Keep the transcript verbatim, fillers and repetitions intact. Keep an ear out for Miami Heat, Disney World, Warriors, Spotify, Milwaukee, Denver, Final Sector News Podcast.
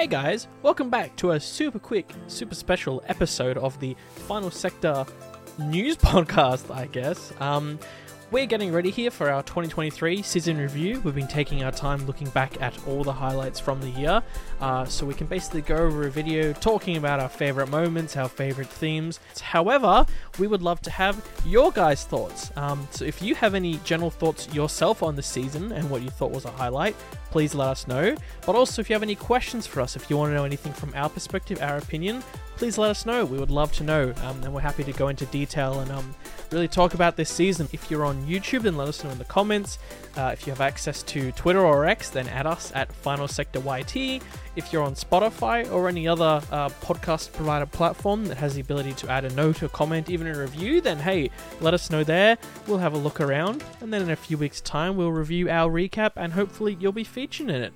Hey guys, welcome back to a super quick, super special episode of the Final Sector News Podcast, I guess. Um, we're getting ready here for our twenty twenty-three season review. We've been taking our time looking back at all the highlights from the year. Uh, so we can basically go over a video talking about our favourite moments, our favourite themes. However, we would love to have your guys' thoughts. Um, so if you have any general thoughts yourself on the season and what you thought was a highlight, please let us know. But also, if you have any questions for us, if you want to know anything from our perspective, our opinion, please let us know. We would love to know, um, and we're happy to go into detail and um, really talk about this season. If you're on YouTube, then let us know in the comments. Uh, if you have access to Twitter or X, then add us at Final Sector Y T. If you're on Spotify or any other uh, podcast provider platform that has the ability to add a note, a comment, even a review, then hey, let us know there. We'll have a look around, and then in a few weeks' time, we'll review our recap, and hopefully you'll be featured in it.